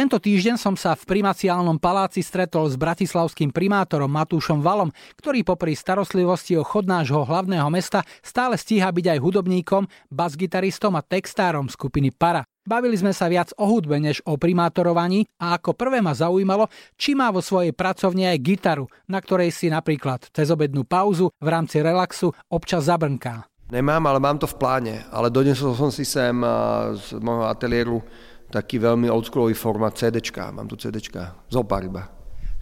Tento týždeň som sa v primaciálnom paláci stretol s bratislavským primátorom Matúšom Valom, ktorý popri starostlivosti o chod nášho hlavného mesta stále stíha byť aj hudobníkom, basgitaristom a textárom skupiny Para. Bavili sme sa viac o hudbe než o primátorovaní a ako prvé ma zaujímalo, či má vo svojej pracovni aj gitaru, na ktorej si napríklad cez obednú pauzu v rámci relaxu občas zabrnká. Nemám, ale mám to v pláne. Ale donesol som si sem z môjho ateliéru taký veľmi oldschoolový format CDčka. Mám tu CDčka. Zopár iba.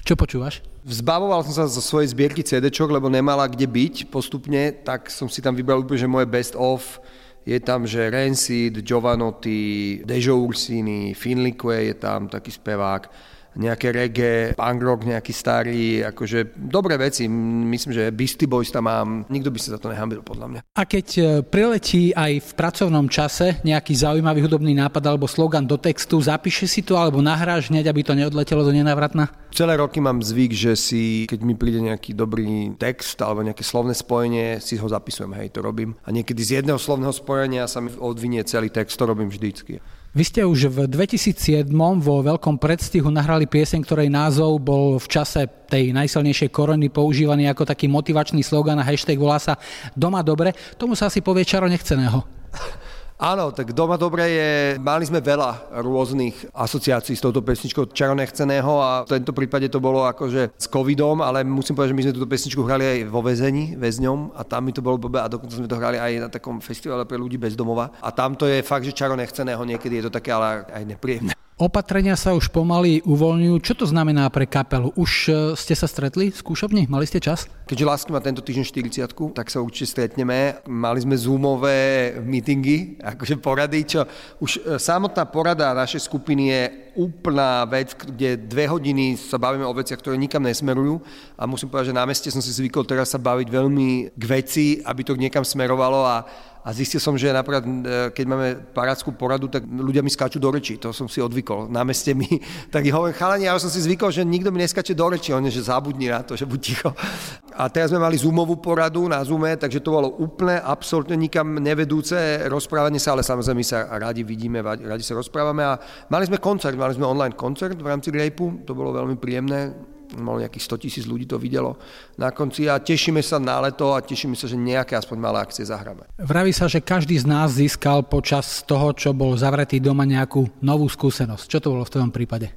Čo počúvaš? Vzbavoval som sa zo svojej zbierky CDčok, lebo nemala kde byť postupne, tak som si tam vybral úplne, že moje best of. Je tam, že Rencid, Giovannotti, De Giorcini, Finlique je tam taký spevák, nejaké reggae, punk rock nejaký starý, akože dobré veci. Myslím, že Beastie Boys tam mám. Nikto by sa za to nehambil, podľa mňa. A keď priletí aj v pracovnom čase nejaký zaujímavý hudobný nápad alebo slogan do textu, zapíše si to alebo nahráš hneď, aby to neodletelo do nenávratna? Celé roky mám zvyk, že si, keď mi príde nejaký dobrý text alebo nejaké slovné spojenie, si ho zapisujem, hej, to robím. A niekedy z jedného slovného spojenia sa mi odvinie celý text, to robím vždycky. Vy ste už v 2007 vo veľkom predstihu nahrali pieseň, ktorej názov bol v čase tej najsilnejšej korony používaný ako taký motivačný slogan a hashtag volá sa Doma dobre. Tomu sa asi povie Čaronechceného. Áno, tak Doma dobre je... Mali sme veľa rôznych asociácií s touto pesničkou Čaronechceného a v tomto prípade to bolo akože s covidom, ale musím povedať, že my sme túto pesničku hrali aj vo väzení, väzňom a tam mi to bolo blbé a dokonca sme to hrali aj na takom festivale pre ľudí bez domova a tam to je fakt, že Čaronechceného niekedy je to také, ale aj nepríjemné. Opatrenia sa už pomaly uvoľňujú. Čo to znamená pre kapelu? Už ste sa stretli v skúšobni? Mali ste čas? Keďže Lásky má tento týždeň 40, tak sa určite stretneme. Mali sme zoomové meetingy, akože porady, čo už samotná porada našej skupiny je úplná vec, kde 2 hodiny sa bavíme o veciach, ktoré nikam nesmerujú a musím povedať, že na meste som si zvykol teraz sa baviť veľmi k veci, aby to niekam smerovalo a zistil som, že napríklad, keď máme paráckú poradu, tak ľudia mi skáču do rečí. To som si odvykol. Na meste mi tak hovorím, chalani, ja som si zvykol, že nikto mi neskáče do rečí. On je, že zabudni na to, že buď ticho. A teraz sme mali zoomovú poradu na Zoome, takže to bolo úplne, absolútne nikam nevedúce rozprávanie sa, ale samozrejme my sa radi vidíme, radi sa rozprávame. A mali sme koncert, mali sme online koncert v rámci Grape. To bolo veľmi príjemné. Malo nejakých 100 000 ľudí to videlo na konci a tešíme sa na leto a tešíme sa, že nejaké aspoň malé akcie zahráme. Vraví sa, že každý z nás získal počas toho, čo bol zavretý doma, nejakú novú skúsenosť. Čo to bolo v tvojom prípade?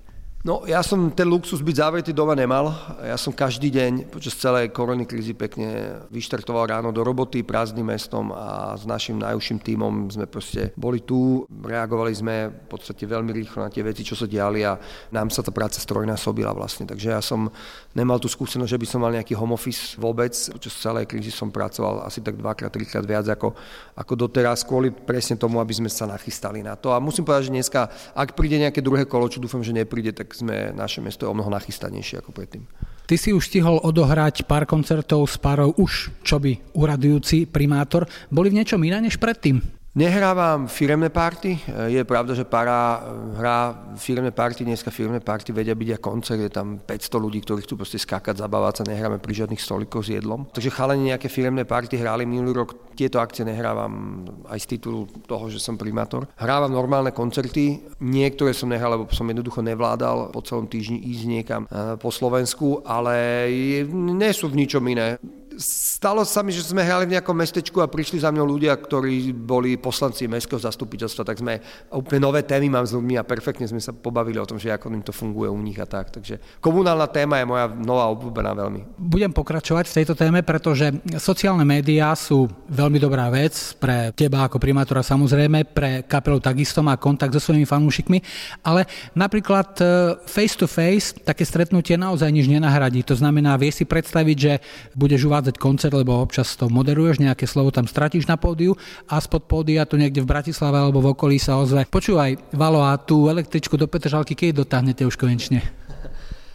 No, ja som ten luxus byť zavretý doma nemal. Ja som každý deň počas celej korony krízy pekne vyštartoval ráno do roboty prázdnym mestom a s našim najúžším tímom sme proste boli tu, reagovali sme v podstate veľmi rýchlo na tie veci, čo sa diali a nám sa tá práca strojnásobila vlastne. Takže ja som nemal tú skúsenosť, že by som mal nejaký home office vôbec. Počas celej krízy som pracoval asi tak 2-3 krát viac ako doteraz, kvôli presne tomu, aby sme sa nachystali na to. A musím povedať, že dneska, ak príde nejaké druhé kolo, čo dúfam, že nepríde, tak sme naše mesto je o mnoho nachystanejšie ako predtým. Ty si už stihol odohrať pár koncertov s Parou už, čo by uradujúci primátor. Boli v niečom iné než predtým? Nehrávam firemné party. Je pravda, že Para hrá firemné party. Dneska firemné party vedia byť aj koncert. Je tam 500 ľudí, ktorí chcú proste skákať, zabávať sa. Nehráme pri žiadnych stolíkoch s jedlom. Takže chalani nejaké firemné party hrali minulý rok. Tieto akcie nehrávam aj z titulu toho, že som primátor. Hrávam normálne koncerty. Niektoré som nehral, lebo som jednoducho nevládal po celom týždni ísť niekam po Slovensku, ale nie sú v ničom iné. Stalo sa mi, že sme hrali v nejakom mestečku a prišli za mnou ľudia, ktorí boli poslanci mestského zastupiteľstva, tak sme úplne nové témy mám s ľuďmi a perfektne sme sa pobavili o tom, že ako im to funguje u nich a tak. Takže komunálna téma je moja nová obľúbená veľmi. Budem pokračovať v tejto téme, pretože sociálne médiá sú veľmi dobrá vec pre teba ako primátora samozrejme, pre kapelu takisto má kontakt so svojimi fanúšikmi, ale napríklad face to face také stretnutie naozaj nič nenahradí. To znamená, vie si predstaviť, že budeš dať koncert, lebo občas to moderuješ, nejaké slovo tam stratíš na pódiu a spod pódia tu niekde v Bratislave alebo v okolí sa ozve. Počúvaj, Valo, a tú električku do Petržalky keď dotáhnete už konečne?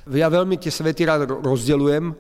Ja veľmi tie svety rád rozdeľujem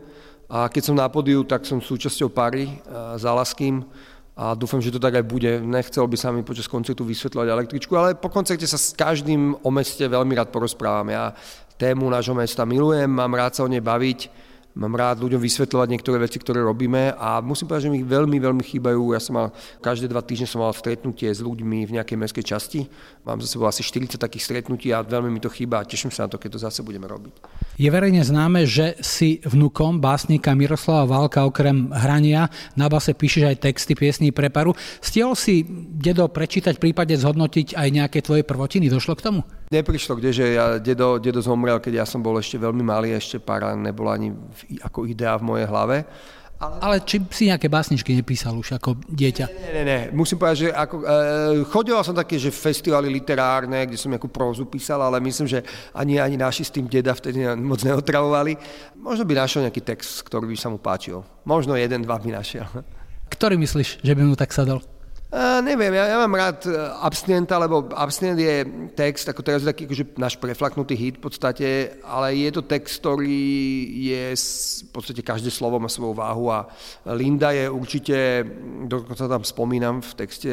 a keď som na pódiu, tak som súčasťou Pary s Alaským a dúfam, že to tak aj bude. Nechcel by sa mi počas koncertu vysvetľovať električku, ale po koncerte sa s každým o meste veľmi rád porozprávam. Ja tému nášho mesta milujem, mám rád sa o nej baviť. Mám rád ľuďom vysvetľovať niektoré veci, ktoré robíme a musím povedať, že mi veľmi, veľmi chýbajú. Ja som mal, každé 2 týždne som mal stretnutie s ľuďmi v nejakej mestskej časti. Mám za sebou asi 40 takých stretnutí a veľmi mi to chýba a teším sa na to, keď to zase budeme robiť. Je verejne známe, že si vnukom básnika Miroslava Valka okrem hrania na base píšeš aj texty piesní pre Paru. Stihol si, dedo, prečítať, prípadne zhodnotiť aj nejaké tvoje prvotiny? Došlo k tomu? Neprišlo, kdeže ja, dedo zomrel, keď ja som bol ešte veľmi malý, ešte Para nebola ani ako idea v mojej hlave. Ale či si nejaké básničky nepísal už ako dieťa? Nie. Musím povedať, že chodil som také, že festivaly literárne, kde som nejakú prózu písal, ale myslím, že ani naši s tým deda vtedy moc neotravovali. Možno by našiel nejaký text, ktorý by sa mu páčil. Možno 1, 2 by našiel. Ktorý myslíš, že by mu tak sadol? Neviem, ja mám rád Abstinenta, lebo Abstinent je text, ako teraz je taký akože náš preflaknutý hit v podstate, ale je to text, ktorý je v podstate každé slovo má svoju váhu a Linda je určite, dokonca tam spomínam v texte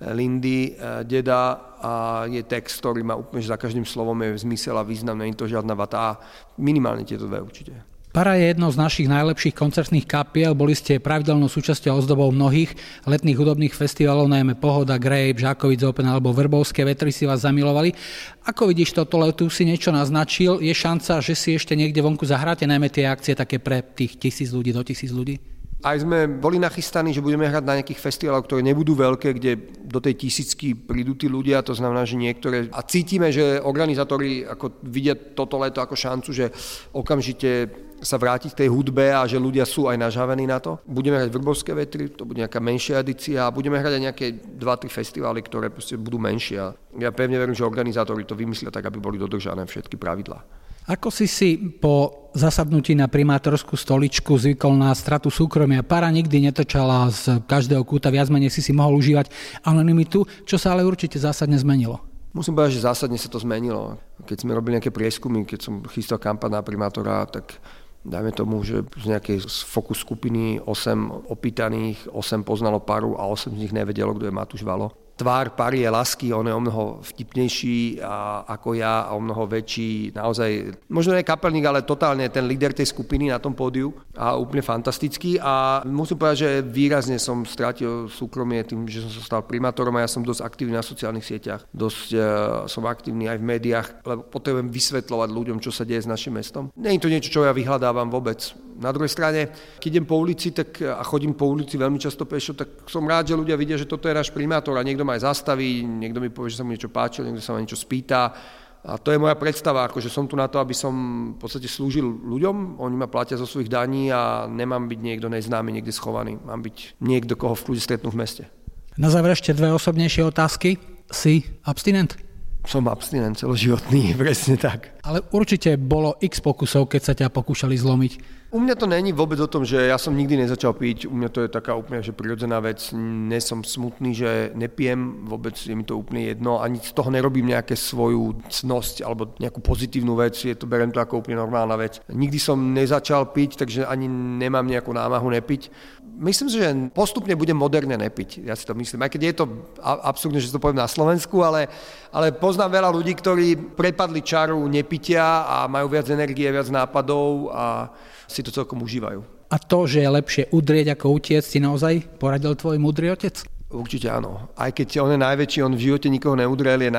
Lindy, deda a je text, ktorý má úplne, že za každým slovom je zmysel a význam, nie je to žiadna vata, minimálne tieto dve určite. Para je jedno z našich najlepších koncertných kapiel, boli ste pravidelnou súčasťou ozdobou mnohých letných hudobných festivalov, najmä Pohoda, Grape, Žákovic Open alebo Vrbovské vetry si vás zamilovali. Ako vidíš toto leto, si niečo naznačil, je šanca, že si ešte niekde vonku zahráte, najmä tie akcie také pre tých 1000 ľudí, do 1000 ľudí? Aj sme boli nachystaní, že budeme hrať na nejakých festivaloch, ktoré nebudú veľké, kde do tej 1000 prídu tí ľudia, to znamená, že niektoré... A cítime, že organizátori ako vidia toto leto ako šancu, že okamžite sa vrátiť k tej hudbe a že ľudia sú aj nažavení na to. Budeme hrať Vrbovské vetry, to bude nejaká menšia edícia a budeme hrať aj nejaké 2-3 festivály, ktoré proste budú menšie. Ja pevne verím, že organizátori to vymyslia tak, aby boli dodržané všetky pravidlá. Ako si po zasadnutí na primátorskú stoličku zvykol na stratu súkromia? Para nikdy netočala z každého kúta, viac menej si mohol užívať anonymitu, čo sa ale určite zásadne zmenilo. Musím povedať, že zásadne sa to zmenilo. Keď sme robili nejaké prieskumy, keď som chystal kampaň na primátora, tak dajme tomu, že z nejakej fokus skupiny 8 opýtaných, 8 poznalo Paru a 8 z nich nevedelo, kto je Matúš Valo. Tvár Pary je lásky, on je o mnoho vtipnejší ako ja a o mnoho väčší, naozaj, možno nie kapelník, ale totálne ten líder tej skupiny na tom pódiu a úplne fantastický a musím povedať, že výrazne som stratil súkromie tým, že som sa stal primátorom a ja som dosť aktívny na sociálnych sieťach, som aktívny aj v médiách, lebo potrebujem vysvetľovať ľuďom, čo sa deje s našim mestom. Nie je to niečo, čo ja vyhľadávam vôbec. Na druhej strane, keď idem po ulici a chodím po ulici veľmi často pešo, tak som rád, že ľudia vidia, že toto je náš primátor a niekto ma aj zastaví, niekto mi povie, že sa mu niečo páčilo, niekto sa ma niečo spýta. A to je moja predstava, akože som tu na to, aby som v podstate slúžil ľuďom, oni ma platia zo svojich daní a nemám byť niekto neznámy, niekde schovaný. Mám byť niekto, koho v kľude stretnú v meste. Na záver ešte 2 osobnejšie otázky. Si abstinent? Som abstinent celoživotný, presne tak. Ale určite bolo x pokusov, keď sa ťa pokúšali zlomiť. U mňa to není vôbec o tom, že ja som nikdy nezačal piť. U mňa to je taká úplne že prirodzená vec. Nesom smutný, že nepijem. Vôbec je mi to úplne jedno. Ani z toho nerobím nejakú svoju cnosť alebo nejakú pozitívnu vec. Beriem to ako úplne normálna vec. Nikdy som nezačal piť, takže ani nemám nejakú námahu nepiť. Myslím si, že postupne budem moderne nepiť. Ja si to myslím. Aj keď je to absurdné, že to poviem na Slovensku, ale poznám veľa ľudí, ktorí prepadli čaru nepitia a majú viac energie, viac nápadov a si to celkom užívajú. A to, že je lepšie udrieť ako utiec, si naozaj poradil tvoj múdry otec? Určite áno. Aj keď on je najväčší, on v živote nikoho neudrel, je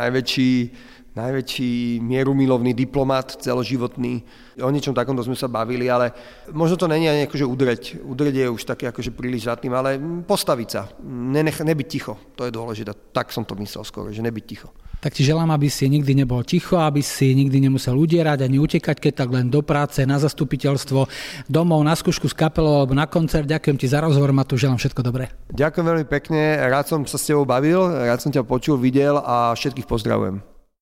najväčší mierumilovný diplomat celoživotný. O niečom takomto sme sa bavili, ale možno to není ani akože udreť. Udreť je už také akože príliš za tým, ale postaviť sa. Nebyť ticho. To je dôležité. Tak som to myslel skoro, že nebyť ticho. Tak ti želám, aby si nikdy nebol ticho, aby si nikdy nemusel udierať ani utekať, keď tak len do práce, na zastupiteľstvo, domov, na skúšku s kapelou alebo na koncert. Ďakujem ti za rozhovor, Matúš, želám všetko dobré. Ďakujem veľmi pekne, rád som sa s tebou bavil, rád som ťa počul, videl a všetkých pozdravujem.